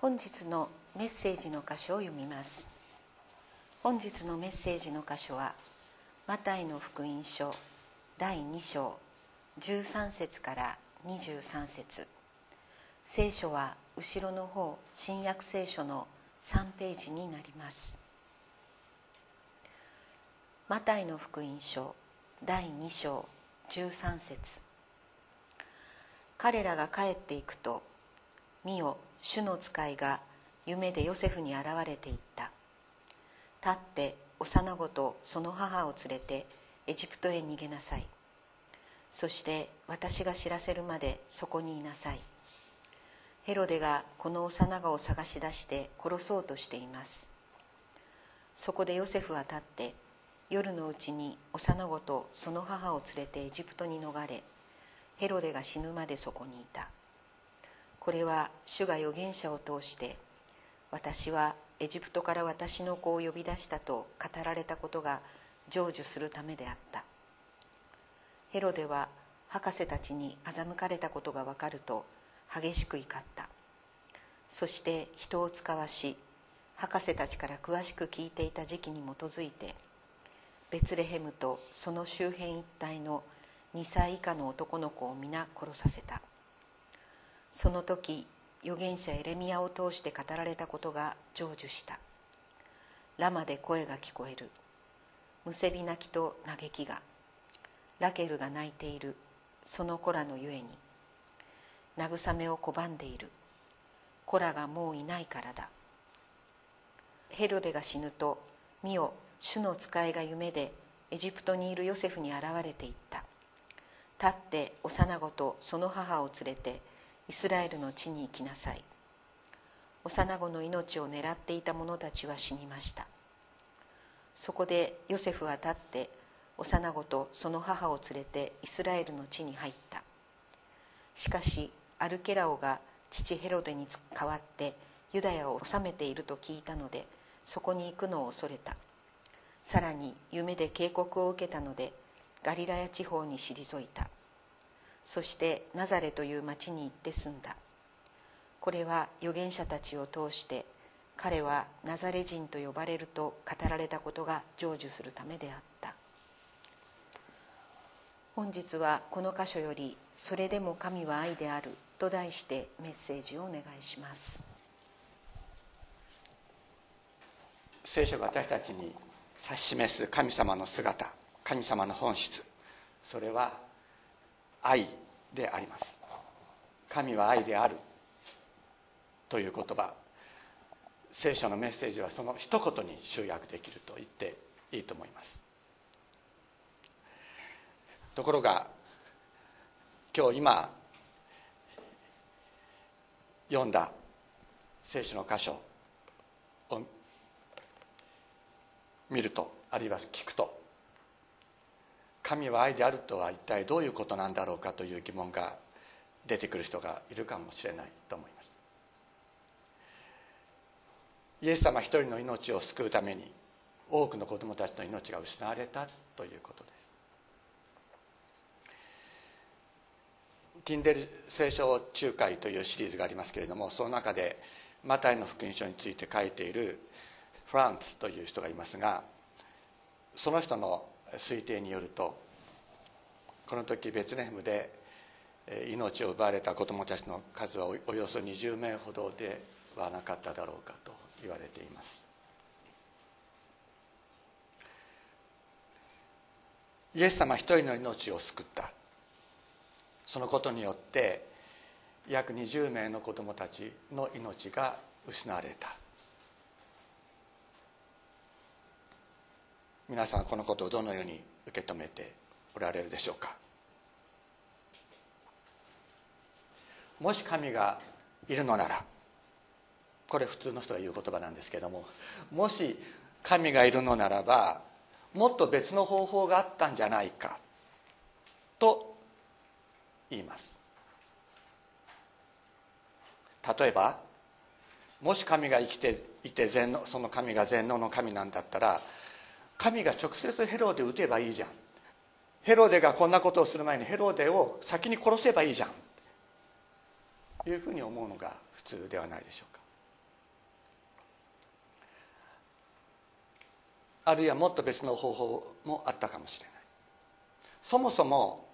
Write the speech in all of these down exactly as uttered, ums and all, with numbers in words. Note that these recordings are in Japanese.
本日のメッセージの箇所を読みます。本日のメッセージの箇所はマタイの福音書だいにしょうじゅうさんせつからにじゅうさんせつ、聖書は後ろの方、新約聖書のさんページになります。マタイの福音書だいにしょうじゅうさんせつ、彼らが帰っていくと、見よ、主の使いが夢でヨセフに現れていった。立って幼子とその母を連れてエジプトへ逃げなさい。そして私が知らせるまでそこにいなさい。ヘロデがこの幼子を探し出して殺そうとしています。そこでヨセフは立って夜のうちに幼子とその母を連れてエジプトに逃れ、ヘロデが死ぬまでそこにいた。これは主が預言者を通して、私はエジプトから私の子を呼び出したと語られたことが成就するためであった。ヘロデは博士たちに欺かれたことがわかると激しく怒った。そして人を遣わし、博士たちから詳しく聞いていた時期に基づいて、ベツレヘムとその周辺一帯のにさいいかの男の子を皆殺させた。その時預言者エレミヤを通して語られたことが成就した。ラマで声が聞こえる、むせび泣きと嘆きが、ラケルが泣いている、その子らのゆえに、慰めを拒んでいる、子らがもういないからだ。ヘロデが死ぬと、見よ、主の使いが夢でエジプトにいるヨセフに現れていった。立って幼子とその母を連れてイスラエルの地に行きなさい。幼子の命を狙っていた者たちは死にました。そこでヨセフは立って幼子とその母を連れてイスラエルの地に入った。しかしアルケラオが父ヘロデに代わってユダヤを治めていると聞いたので、そこに行くのを恐れた。さらに夢で警告を受けたので、ガリラヤ地方に退いた。そしてナザレという町に行って住んだ。これは預言者たちを通して、彼はナザレ人と呼ばれると語られたことが成就するためであった。本日はこの箇所より、それでも神は愛であると題してメッセージをお願いします。聖書が私たちに指し示す神様の姿、神様の本質、それは愛であります。神は愛であるという言葉、聖書のメッセージはその一言に集約できると言っていいと思います。ところが今日今読んだ聖書の箇所を見ると、あるいは聞くと、神は愛であるとは一体どういうことなんだろうかという疑問が出てくる人がいるかもしれないと思います。イエス様一人の命を救うために多くの子どもたちの命が失われたということです。キンデル聖書仲介というシリーズがありますけれども、その中でマタイの福音書について書いているフランツという人がいますが、その人の推定によると、この時ベツレヘムで命を奪われた子どもたちの数はおよそにじゅうめいほどではなかっただろうかと言われています。イエス様一人の命を救った、そのことによって約にじゅうめいの子どもたちの命が失われた。皆さんこのことをどのように受け止めておられるでしょうか。もし神がいるのなら、これ普通の人が言う言葉なんですけれども、もし神がいるのならば、もっと別の方法があったんじゃないかと言います。例えば、もし神が生きていて全能、その神が全能の神なんだったら、神が直接ヘロデを撃てばいいじゃん、ヘロデがこんなことをする前にヘロデを先に殺せばいいじゃんというふうに思うのが普通ではないでしょうか。あるいはもっと別の方法もあったかもしれない。そもそも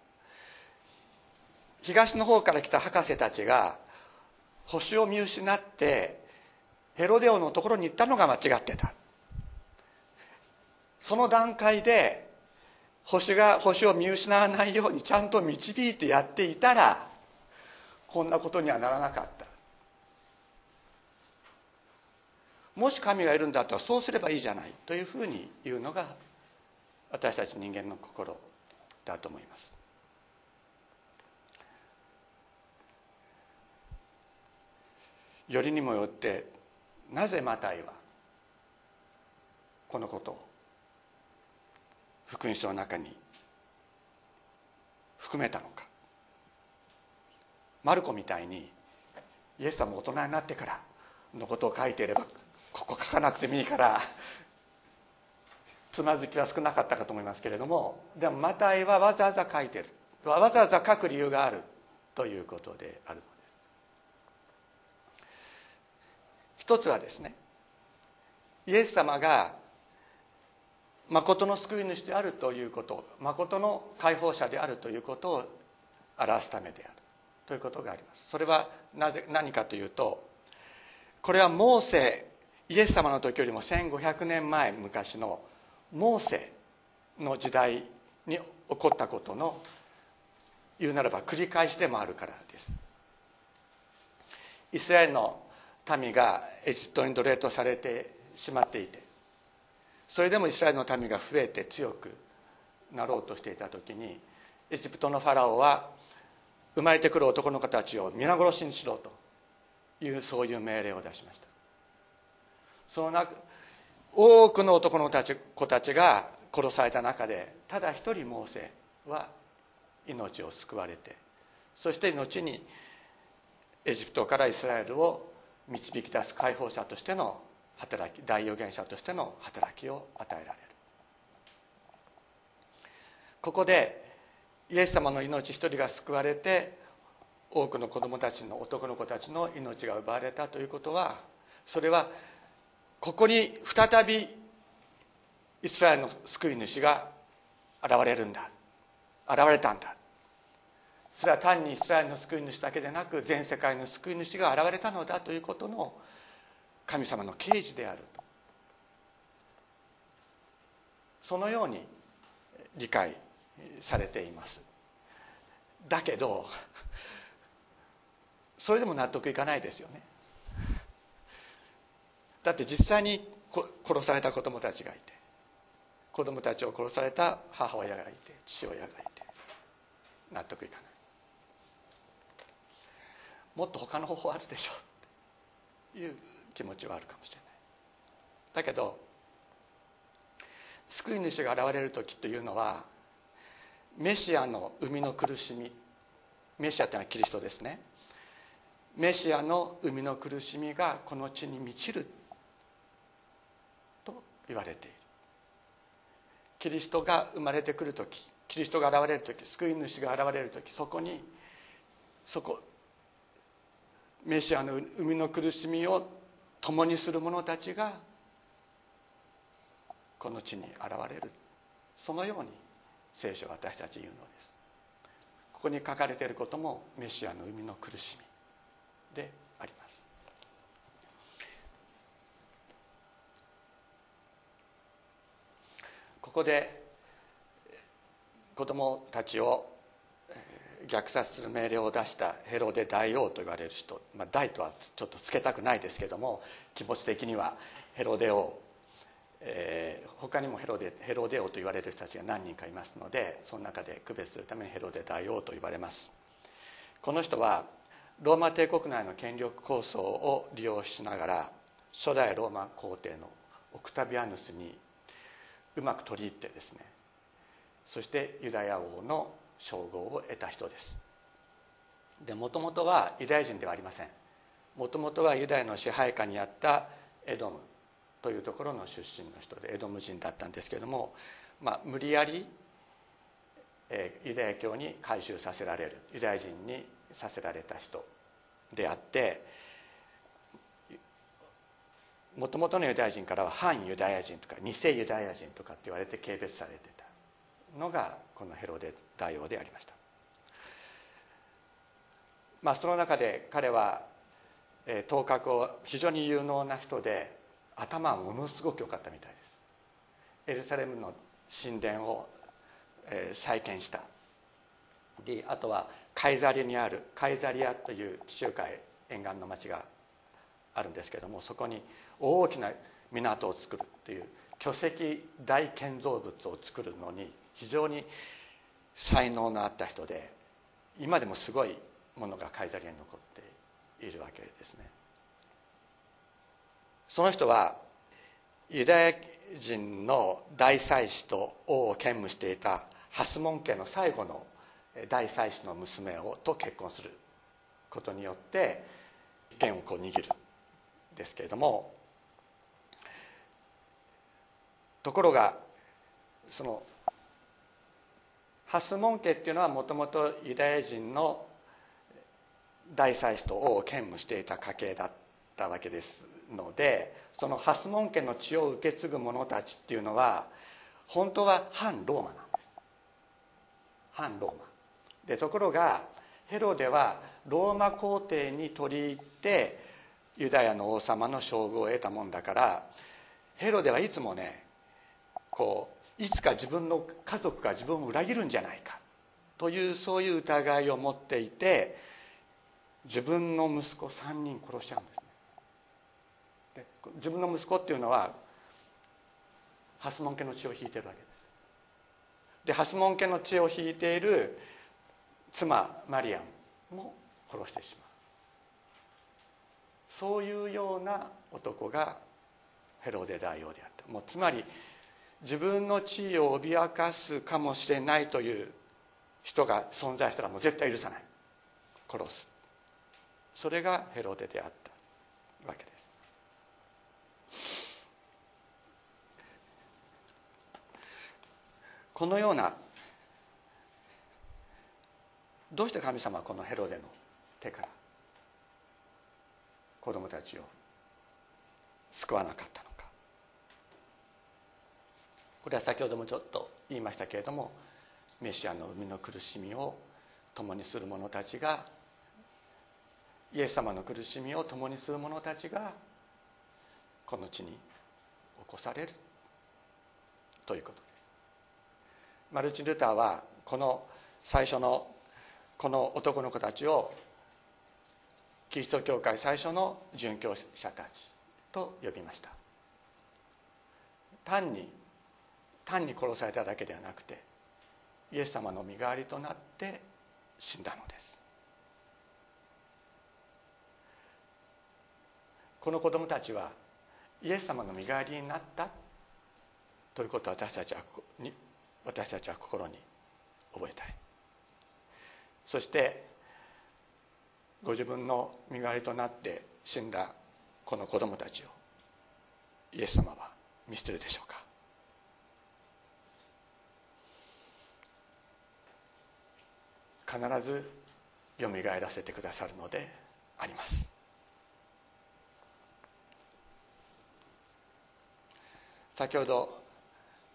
東の方から来た博士たちが星を見失ってヘロデ王のところに行ったのが間違ってた。その段階で星が星を見失わないようにちゃんと導いてやっていたら、こんなことにはならなかった。もし神がいるんだったらそうすればいいじゃないというふうに言うのが私たち人間の心だと思います。よりにもよってなぜマタイはこのことを福音書の中に含めたのか。マルコみたいにイエス様も大人になってからのことを書いていれば、ここ書かなくてもいいからつまずきは少なかったかと思いますけれども、でもマタイはわざわざ書いている、わざわざ書く理由があるということであるのです。一つはですね、イエス様が誠の救い主であるということ、誠の解放者であるということを表すためであるということがあります。それはなぜ何かというと、これはモーセ、イエス様の時よりもせんごひゃくねんまえ昔のモーセの時代に起こったことの言うならば繰り返しでもあるからです。イスラエルの民がエジプトに奴隷とされてしまっていて、それでもイスラエルの民が増えて強くなろうとしていた時に、エジプトのファラオは生まれてくる男の子たちを皆殺しにしろという、そういう命令を出しました。その中多くの男の子たちが殺された中で、ただ一人モーセは命を救われて、そして後にエジプトからイスラエルを導き出す解放者としての働き、大預言者としての働きを与えられる。ここでイエス様の命一人が救われて、多くの子どもたちの男の子たちの命が奪われたということは、それはここに再びイスラエルの救い主が現れるんだ、現れたんだ、それは単にイスラエルの救い主だけでなく全世界の救い主が現れたのだということの神様の啓示であると、そのように理解されています。だけどそれでも納得いかないですよね。だって実際に殺された子供たちがいて、子供たちを殺された母親がいて、父親がいて、納得いかない。もっと他の方法あるでしょっていう気持ちはあるかもしれない。だけど救い主が現れる時というのは、メシアの生みの苦しみ、メシアというのはキリストですね、メシアの生みの苦しみがこの地に満ちると言われている。キリストが生まれてくる時、キリストが現れる時、救い主が現れる時、そこにそこメシアの生みの苦しみを共にする者たちがこの地に現れる、そのように聖書は私たち言うのです。ここに書かれていることもメシアの生みの苦しみであります。ここで子供たちを虐殺する命令を出したヘロデ大王と言われる人、まあ、大とはちょっとつけたくないですけども、気持ち的にはヘロデ王、えー、他にもヘロデ、ヘロデ王と言われる人たちが何人かいますので、その中で区別するためにヘロデ大王と言われます。この人はローマ帝国内の権力構想を利用しながら、初代ローマ皇帝のオクタビアヌスにうまく取り入ってですね、そしてユダヤ王の称号を得た人です。で、もともとはユダヤ人ではありません。もともとはユダヤの支配下にあったエドムというところの出身の人で、エドム人だったんですけれども、まあ、無理やり、えー、ユダヤ教に改宗させられる、ユダヤ人にさせられた人であって、もともとのユダヤ人からは反ユダヤ人とか偽ユダヤ人とかって言われて軽蔑されてたのがこのヘロデ大王でありました。まあ、その中で彼は頭角を非常に有能な人で頭はものすごく良かったみたいです。エルサレムの神殿を再建したり、あとはカイザリにあるカイザリアという地中海沿岸の町があるんですけども、そこに大きな港を作るという巨石大建造物を作るのに非常に才能のあった人で、今でもすごいものがカイザリアに残っているわけですね。その人はユダヤ人の大祭司と王を兼務していたハスモン家の最後の大祭司の娘をと結婚することによって権をこう握るんですけれども、ところがそのハスモン家っていうのはもともとユダヤ人の大祭司と王を兼務していた家系だったわけですので、そのハスモン家の血を受け継ぐ者たちっていうのは本当は反ローマなんです。反ローマで、ところがヘロデはローマ皇帝に取り入ってユダヤの王様の称号を得たもんだから、ヘロデはいつもねこういつか自分の家族が自分を裏切るんじゃないかというそういう疑いを持っていて、自分の息子さんにん殺しちゃうんですね。で、自分の息子っていうのはハスモン家の血を引いてるわけです。で、ハスモン家の血を引いている妻マリアムも殺してしまう、そういうような男がヘロデ大王であった。もうつまり自分の地位を脅かすかもしれないという人が存在したらもう絶対許さない、殺す、それがヘロデであったわけです。このような、どうして神様はこのヘロデの手から子供たちを救わなかったのか。これは先ほどもちょっと言いましたけれども、メシアの生みの苦しみを共にする者たちが、イエス様の苦しみを共にする者たちがこの地に起こされるということです。マルチン・ルターはこの最初のこの男の子たちをキリスト教会最初の殉教者たちと呼びました。単に単に殺されただけではなくて、イエス様の身代わりとなって死んだのです。この子供たちはイエス様の身代わりになったということを私たちはに私たちは心に覚えたい。そしてご自分の身代わりとなって死んだこの子供たちをイエス様は見捨てるでしょうか。必ずよみがえらせてくださるのであります。先ほど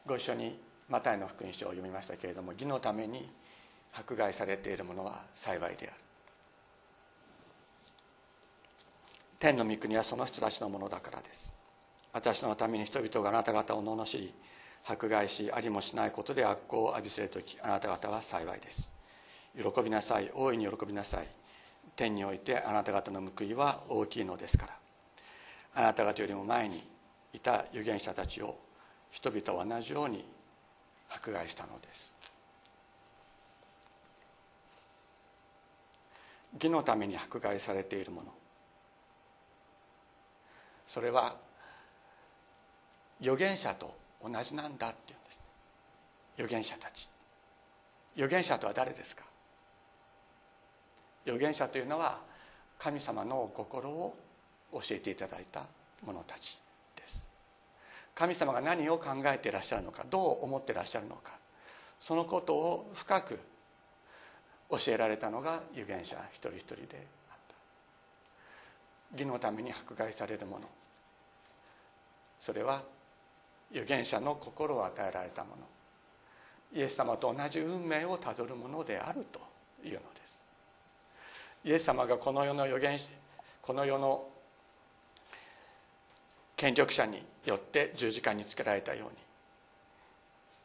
ご一緒にマタイの福音書を読みましたけれども、義のために迫害されているものは幸いである、天の御国はその人たちのものだからです。私のために人々があなた方を罵り迫害し、ありもしないことで悪行を浴びせるとき、あなた方は幸いです。喜びなさい、大いに喜びなさい、天においてあなた方の報いは大きいのですから。あなた方よりも前にいた預言者たちを人々は同じように迫害したのです。義のために迫害されているもの、それは預言者と同じなんだっていうんですね。預言者たち、預言者とは誰ですか。預言者というのは神様の心を教えていただいた者たちです。神様が何を考えていらっしゃるのか、どう思っていらっしゃるのか、そのことを深く教えられたのが預言者一人一人であった。義のために迫害される者、それは預言者の心を与えられたもの、イエス様と同じ運命をたどるものであるというのです。イエス様がこの世の預言者、この世の権力者によって十字架につけられたように、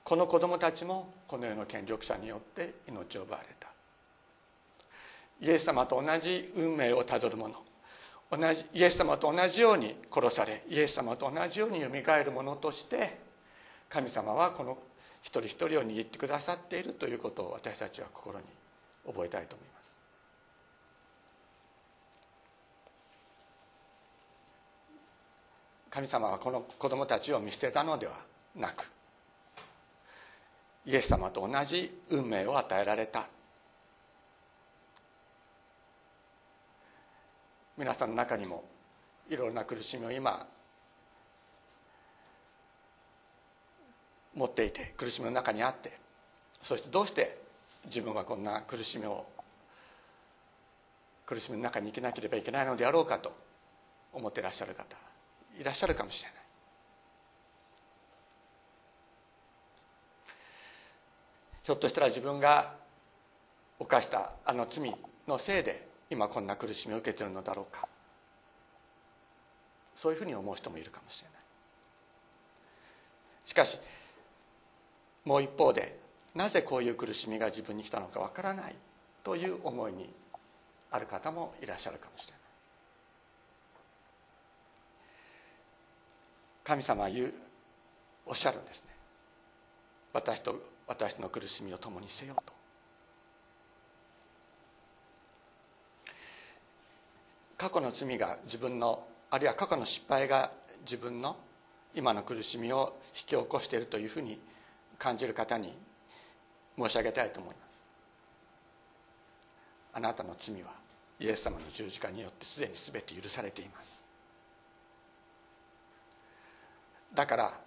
この子どもたちもこの世の権力者によって命を奪われた。イエス様と同じ運命をたどるもの、同じイエス様と同じように殺され、イエス様と同じようによみがえるものとして神様はこの一人一人を握ってくださっているということを、私たちは心に覚えたいと思います。神様はこの子どもたちを見捨てたのではなく、イエス様と同じ運命を与えられた。皆さんの中にもいろいろな苦しみを今持っていて、苦しみの中にあって、そしてどうして自分はこんな苦しみを苦しみの中に生きなければいけないのであろうかと思っていらっしゃる方いらっしゃるかもしれない。ひょっとしたら自分が犯したあの罪のせいで今こんな苦しみを受けているのだろうか、そういうふうに思う人もいるかもしれない。しかしもう一方で、なぜこういう苦しみが自分に来たのかわからないという思いにある方もいらっしゃるかもしれない。神様は言うおっしゃるんですね。私と私の苦しみを共にせよと。過去の罪が自分の、あるいは過去の失敗が自分の今の苦しみを引き起こしているというふうに感じる方に申し上げたいと思います。あなたの罪はイエス様の十字架によってすでに全て許されています。だから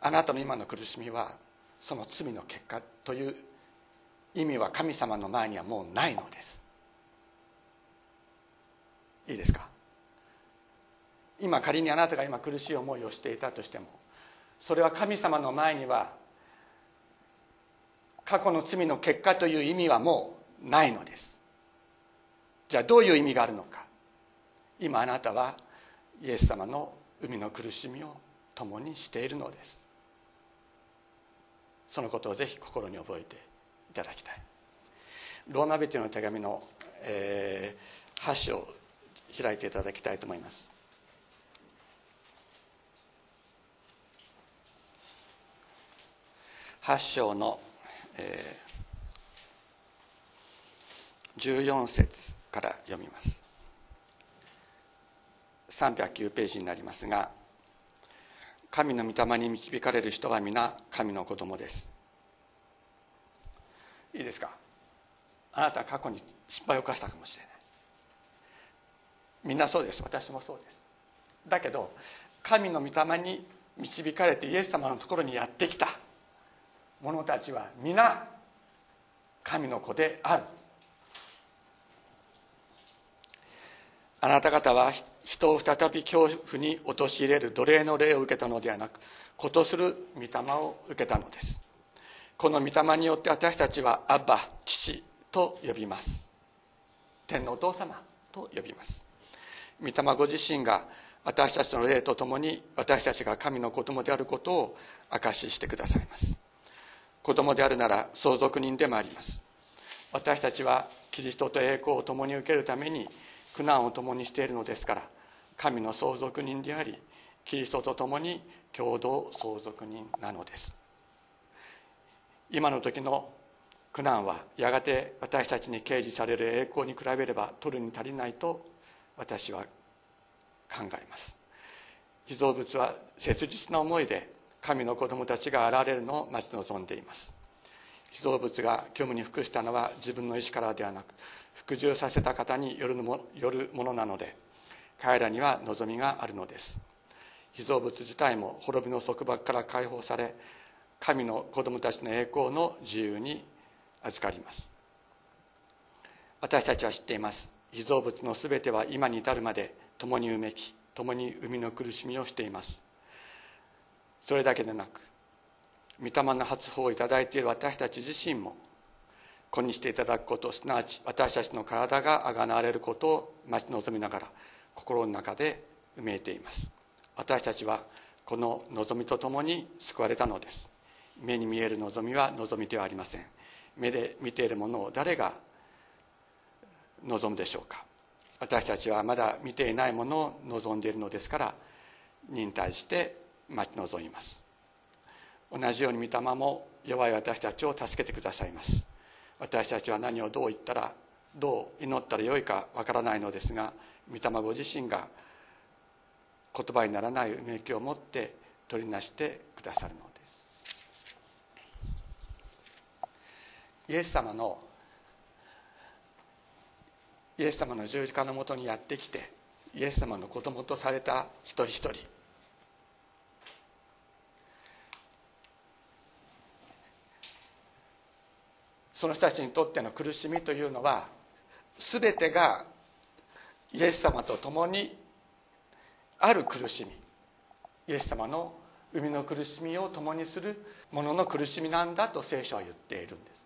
あなたの今の苦しみはその罪の結果という意味は神様の前にはもうないのです。いいですか。今仮にあなたが今苦しい思いをしていたとしても、それは神様の前には過去の罪の結果という意味はもうないのです。じゃあどういう意味があるのか。今あなたはイエス様の海の苦しみを共にしているのです。そのことをぜひ心に覚えていただきたい。ローマ人への手紙の、えーはち章を開いていただきたいと思います。はち章の、えー、じゅうよん節から読みます。さんびゃくきゅうページになりますが、神の御霊に導かれる人は皆神の子供です。いいですか。あなたは過去に失敗を犯したかもしれない。みんなそうです。私もそうです。だけど神の御霊に導かれてイエス様のところにやってきた者たちは皆神の子である。あなた方は人を再び恐怖に陥れる奴隷の霊を受けたのではなく、子とする御霊を受けたのです。この御霊によって私たちはアッバ、父と呼びます。天のお父様と呼びます。御霊ご自身が私たちの霊とともに私たちが神の子供であることを証ししてくださいます。子供であるなら相続人でもあります。私たちはキリストと栄光を共に受けるために苦難を共にしているのですから、神の相続人であり、キリストと共に共同相続人なのです。今の時の苦難はやがて私たちに掲示される栄光に比べれば取るに足りないと私は考えます。被造物は切実な思いで神の子供たちが現れるのを待ち望んでいます。被造物が虚無に服したのは自分の意思からではなく、服従させた方によるものなので、彼らには望みがあるのです。被造物自体も滅びの束縛から解放され、神の子供たちの栄光の自由に預かります。私たちは知っています。被造物のすべては今に至るまで共にうめき、共に生みの苦しみをしています。それだけでなく、御霊の発報をいただいている私たち自身も、子にしていただくこと、すなわち私たちの体があがなわれることを待ち望みながら、心の中でうめいています。私たちはこの望みとともに救われたのです。目に見える望みは望みではありません。目で見ているものを誰が望むでしょうか。私たちはまだ見ていないものを望んでいるのですから、忍耐して待ち望みます。同じように御霊も弱い私たちを助けてくださいます。私たちは何をどう言ったら、どう祈ったらよいかわからないのですが、御霊ご自身が言葉にならないうめきを持って取りなしてくださるのです。イエス様のイエス様の十字架のもとにやってきて、イエス様の子供とされた一人一人、その人たちにとっての苦しみというのは、すべてがイエス様と共にある苦しみ、イエス様の生みの苦しみを共にするものの苦しみなんだと聖書は言っているんです。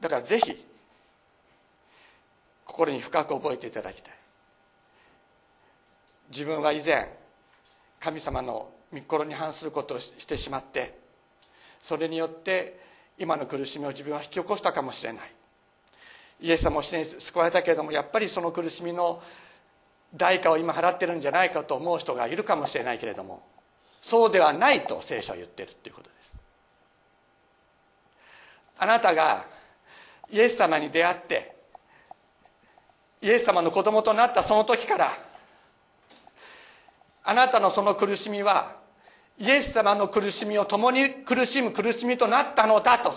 だからぜひ心に深く覚えていただきたい。自分は以前、神様の御心に反することをしてしまって、それによって今の苦しみを自分は引き起こしたかもしれない。イエス様を死に救われたけれども、やっぱりその苦しみの代価を今払ってるんじゃないかと思う人がいるかもしれないけれども、そうではないと聖書は言っているということです。あなたがイエス様に出会ってイエス様の子供となったその時から、あなたのその苦しみはイエス様の苦しみを共に苦しむ苦しみとなったのだと、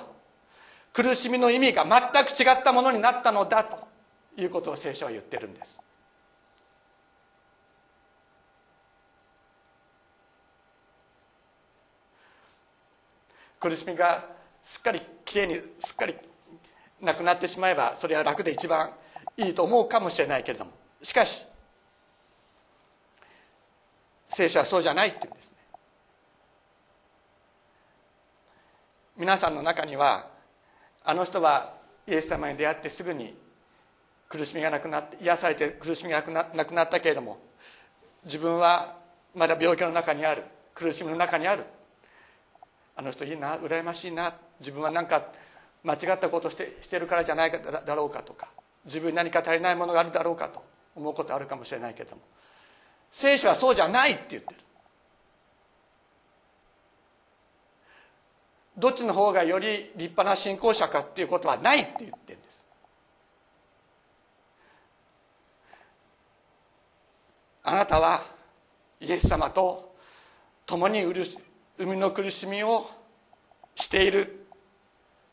苦しみの意味が全く違ったものになったのだということを聖書は言ってるんです。苦しみがすっかりきれいにすっかりなくなってしまえば、それは楽で一番いいと思うかもしれないけれども、しかし聖書はそうじゃないって言うんですね。皆さんの中には、あの人はイエス様に出会ってすぐに苦しみがなくなって癒されて苦しみがなくなったけれども、自分はまだ病気の中にある、苦しみの中にある、あの人いいな、羨ましいな、自分は何か間違ったことをして、してるからじゃないかだろうかとか、自分に何か足りないものがあるだろうかと思うことあるかもしれないけれども、聖書はそうじゃないって言ってる。どっちの方がより立派な信仰者かっていうことはないって言ってるんです。あなたはイエス様と共に生みの苦しみをしている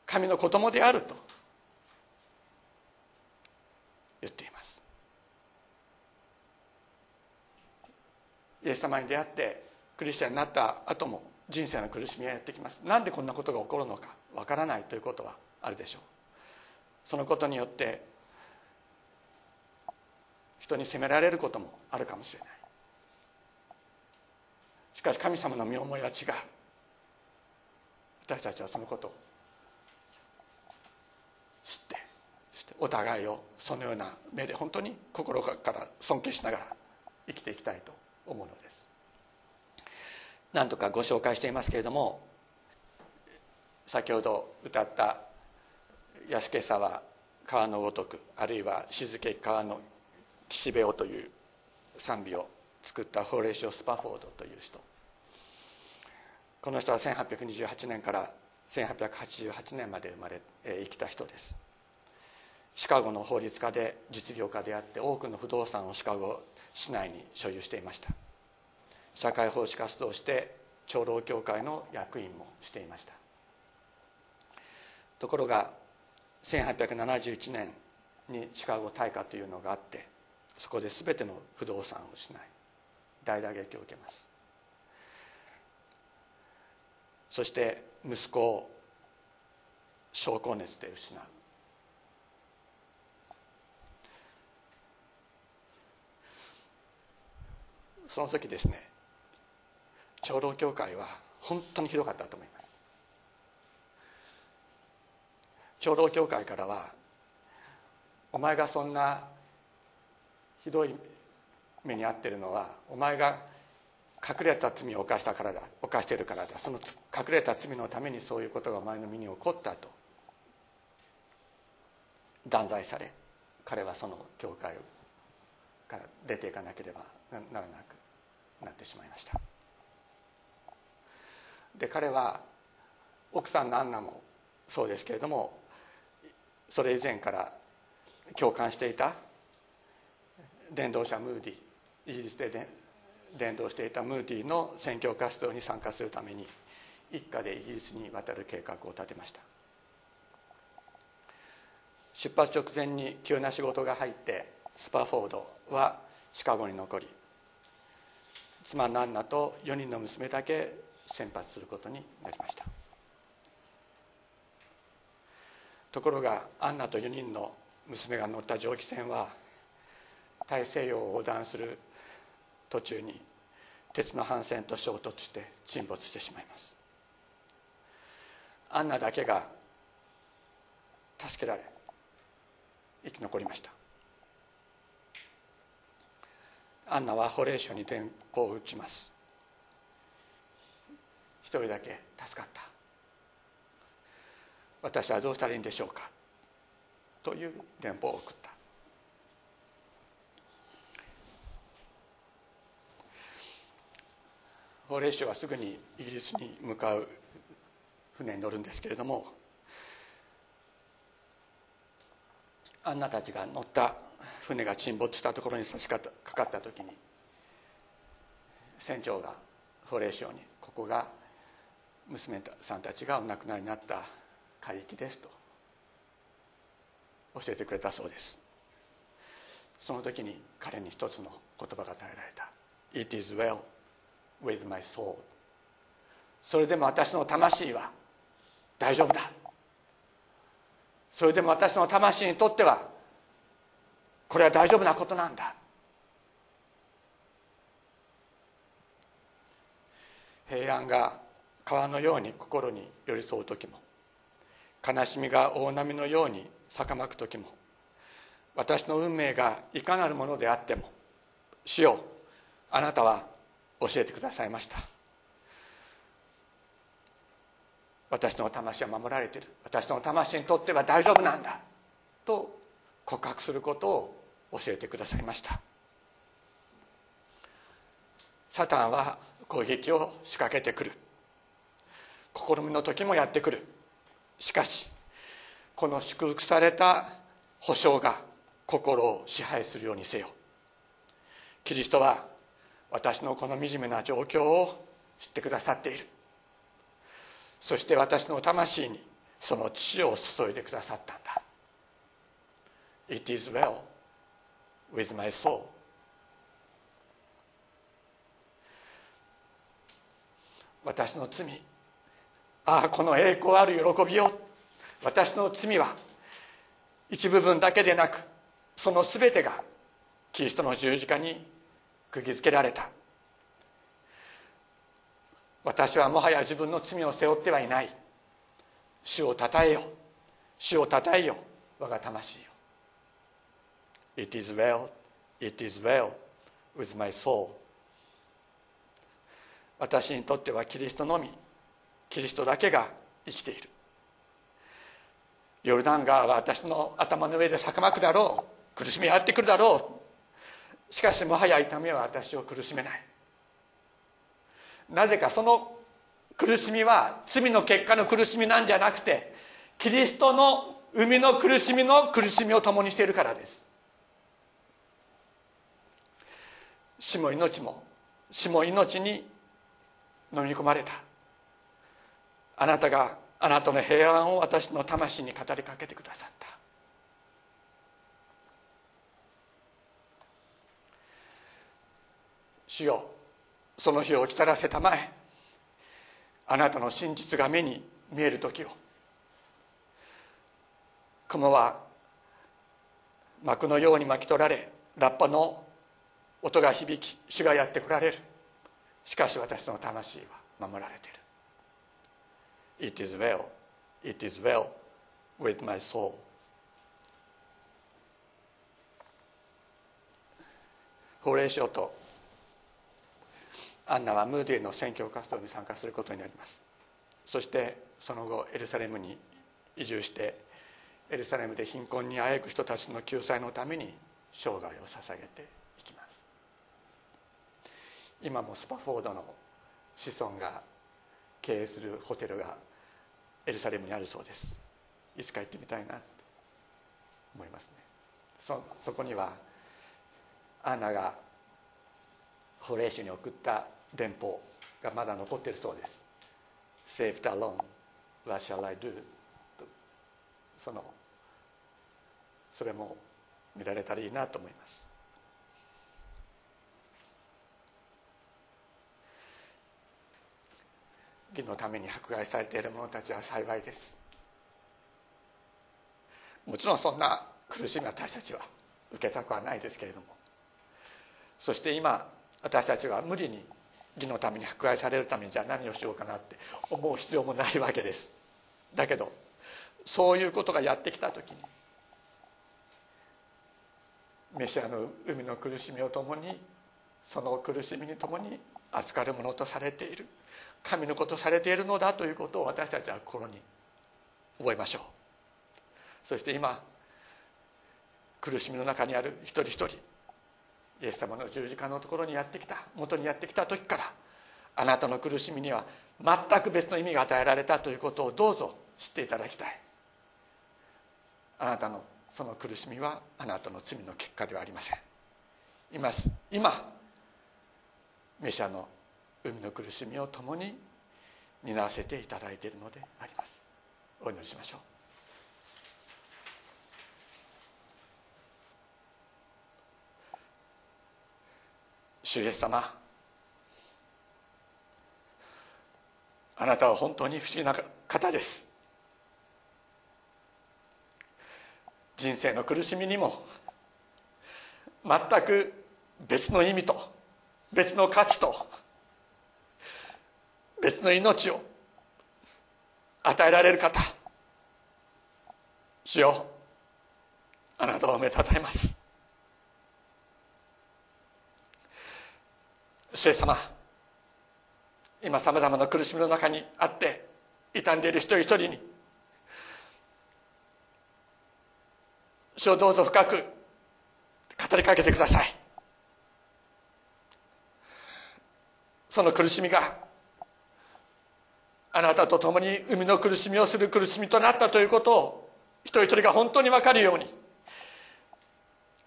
神の子供であると言っています。イエス様に出会ってクリスチャンになった後も人生の苦しみがやってきます。なんでこんなことが起こるのかわからないということはあるでしょう。そのことによって人に責められることもあるかもしれない。しかし神様の見思いは違う。私たちはそのことを知って、そしてお互いをそのような目で本当に心から尊敬しながら生きていきたいと思うのです。何度かご紹介していますけれども、先ほど歌った「安けさは川のごとく」、あるいは「静け川の岸辺を」という賛美を作ったホーレーシオ・スパフォードという人、この人はせんはっぴゃくにじゅうはちねんからせんはっぴゃくはちじゅうはちねんまで生まれ、えー、生きた人です。シカゴの法律家で実業家であって、多くの不動産をシカゴ市内に所有していました。社会奉仕活動をして長老教会の役員もしていました。ところがせんはっぴゃくななじゅういちねんにシカゴ大火というのがあって、そこで全ての不動産を失い大打撃を受けます。そして息子を症候熱で失う。その時ですね、長老教会は本当にひどかったと思います。長老教会からは、お前がそんなひどい目に遭ってるのは、お前が隠れた罪を犯したからだ、犯しているからだ、その隠れた罪のためにそういうことがお前の身に起こったと断罪され、彼はその教会から出ていかなければならなくなってしまいました。で、彼は奥さんのアンナもそうですけれども、それ以前から共感していた伝道者ムーディ、イギリスで伝伝道していたムーディの宣教活動に参加するために、一家でイギリスに渡る計画を立てました。出発直前に急な仕事が入って、スパフォードはシカゴに残り、妻のアンナとよにんの娘だけ先発することになりました。ところがアンナとよにんの娘が乗った蒸気船は、大西洋を横断する途中に鉄の帆船と衝突して沈没してしまいます。アンナだけが助けられ生き残りました。アンナはホレーショに電報を打ちます。一人だけ助かった、私はどうしたらいいんでしょうかという電報を送った。ホレーショはすぐにイギリスに向かう船に乗るんですけれども、アンナたちが乗った船が沈没したところに差しかかった時に、船長がホレーショに、ここが娘さんたちがお亡くなりになった海域ですと教えてくれたそうです。その時に彼に一つの言葉が与えられた。 It is well with my soul。 それでも私の魂は大丈夫だ、それでも私の魂にとってはこれは大丈夫なことなんだ。平安が川のように心に寄り添う時も、悲しみが大波のようにさかまく時も、私の運命がいかなるものであっても、主よ、あなたは教えてくださいました。私の魂は守られている、私の魂にとっては大丈夫なんだと告白することを教えてくださいました。サタンは攻撃を仕掛けてくる、試みの時もやってくる。しかしこの祝福された保証が心を支配するようにせよ。キリストは私のこの惨めな状況を知ってくださっている。そして私の魂にその父を注いでくださったんだ。 It is well with my soul。 私の罪、ああこの栄光ある喜びよ、私の罪は一部分だけでなく、そのすべてがキリストの十字架に釘付けられた。私はもはや自分の罪を背負ってはいない。主をたたえよ、主をたたえよ、我が魂よ。 It is well, it is well with my soul。 私にとってはキリストのみ、キリストだけが生きている。ヨルダン川は私の頭の上でさかまくだろう、苦しみがやってくるだろう。しかしもはや痛みは私を苦しめない。なぜかその苦しみは罪の結果の苦しみなんじゃなくて、キリストの生みの苦しみの苦しみを共にしているからです。死も命も、死も命に飲み込まれた。あなたがあなたの平安を私の魂に語りかけてくださった。主よ、その日を来たらせたまえ、あなたの真実が目に見える時を。雲は幕のように巻き取られ、ラッパの音が響き、主がやって来られる。しかし私の魂は守られている。 It is well, it is well with my soul。 法令書とアンナはムーディーの宣教活動に参加することになります。そしてその後エルサレムに移住して、エルサレムで貧困にあえぐ人たちの救済のために生涯を捧げていきます。今もスパフォードの子孫が経営するホテルがエルサレムにあるそうです。いつか行ってみたいなって思いますね。 そ, そこにはアンナがホレイシュに送った電報がまだ残っているそうです。「Saved alone, what shall I do?」と、そのそれも見られたらいいなと思います。義のために迫害されている者たちは幸いです。もちろんそんな苦しみ私たちは受けたくはないですけれども、そして今私たちは無理に義のために迫害されるためにじゃあ何をしようかなって思う必要もないわけです。だけどそういうことがやってきた時に、メシアの海の苦しみをともに、その苦しみにともに扱うものとされている、神のことされているのだということを私たちは心に覚えましょう。そして今苦しみの中にある一人一人、イエス様の十字架のところにやってきた、元にやってきた時から、あなたの苦しみには全く別の意味が与えられたということをどうぞ知っていただきたい。あなたのその苦しみはあなたの罪の結果ではありません。今、今メシアの海の苦しみを共に担わせていただいているのであります。お祈りしましょう。主イエス様、あなたは本当に不思議な方です。人生の苦しみにも全く別の意味と別の価値と別の命を与えられる方、主よ、あなたを褒めたたえます。主イエス様、今さまざまな苦しみの中にあって傷んでいる一人一人に、主をどうぞ深く語りかけてください。その苦しみがあなたと共に海の苦しみをする苦しみとなったということを一人一人が本当に分かるように、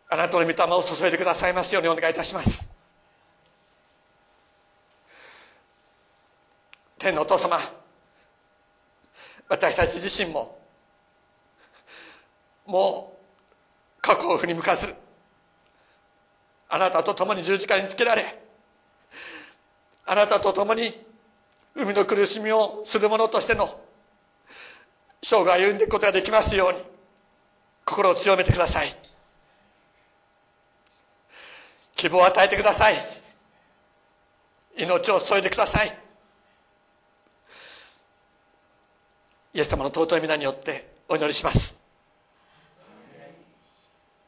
あなたの御霊を注いでくださいますようにお願いいたします。天のお父様、私たち自身ももう過去を振り向かず、あなたと共に十字架につけられ、あなたと共に海の苦しみをする者としての生涯を歩んでいくことができますように心を強めてください。希望を与えてください。命を注いでください。イエス様の尊い皆によってお祈りします。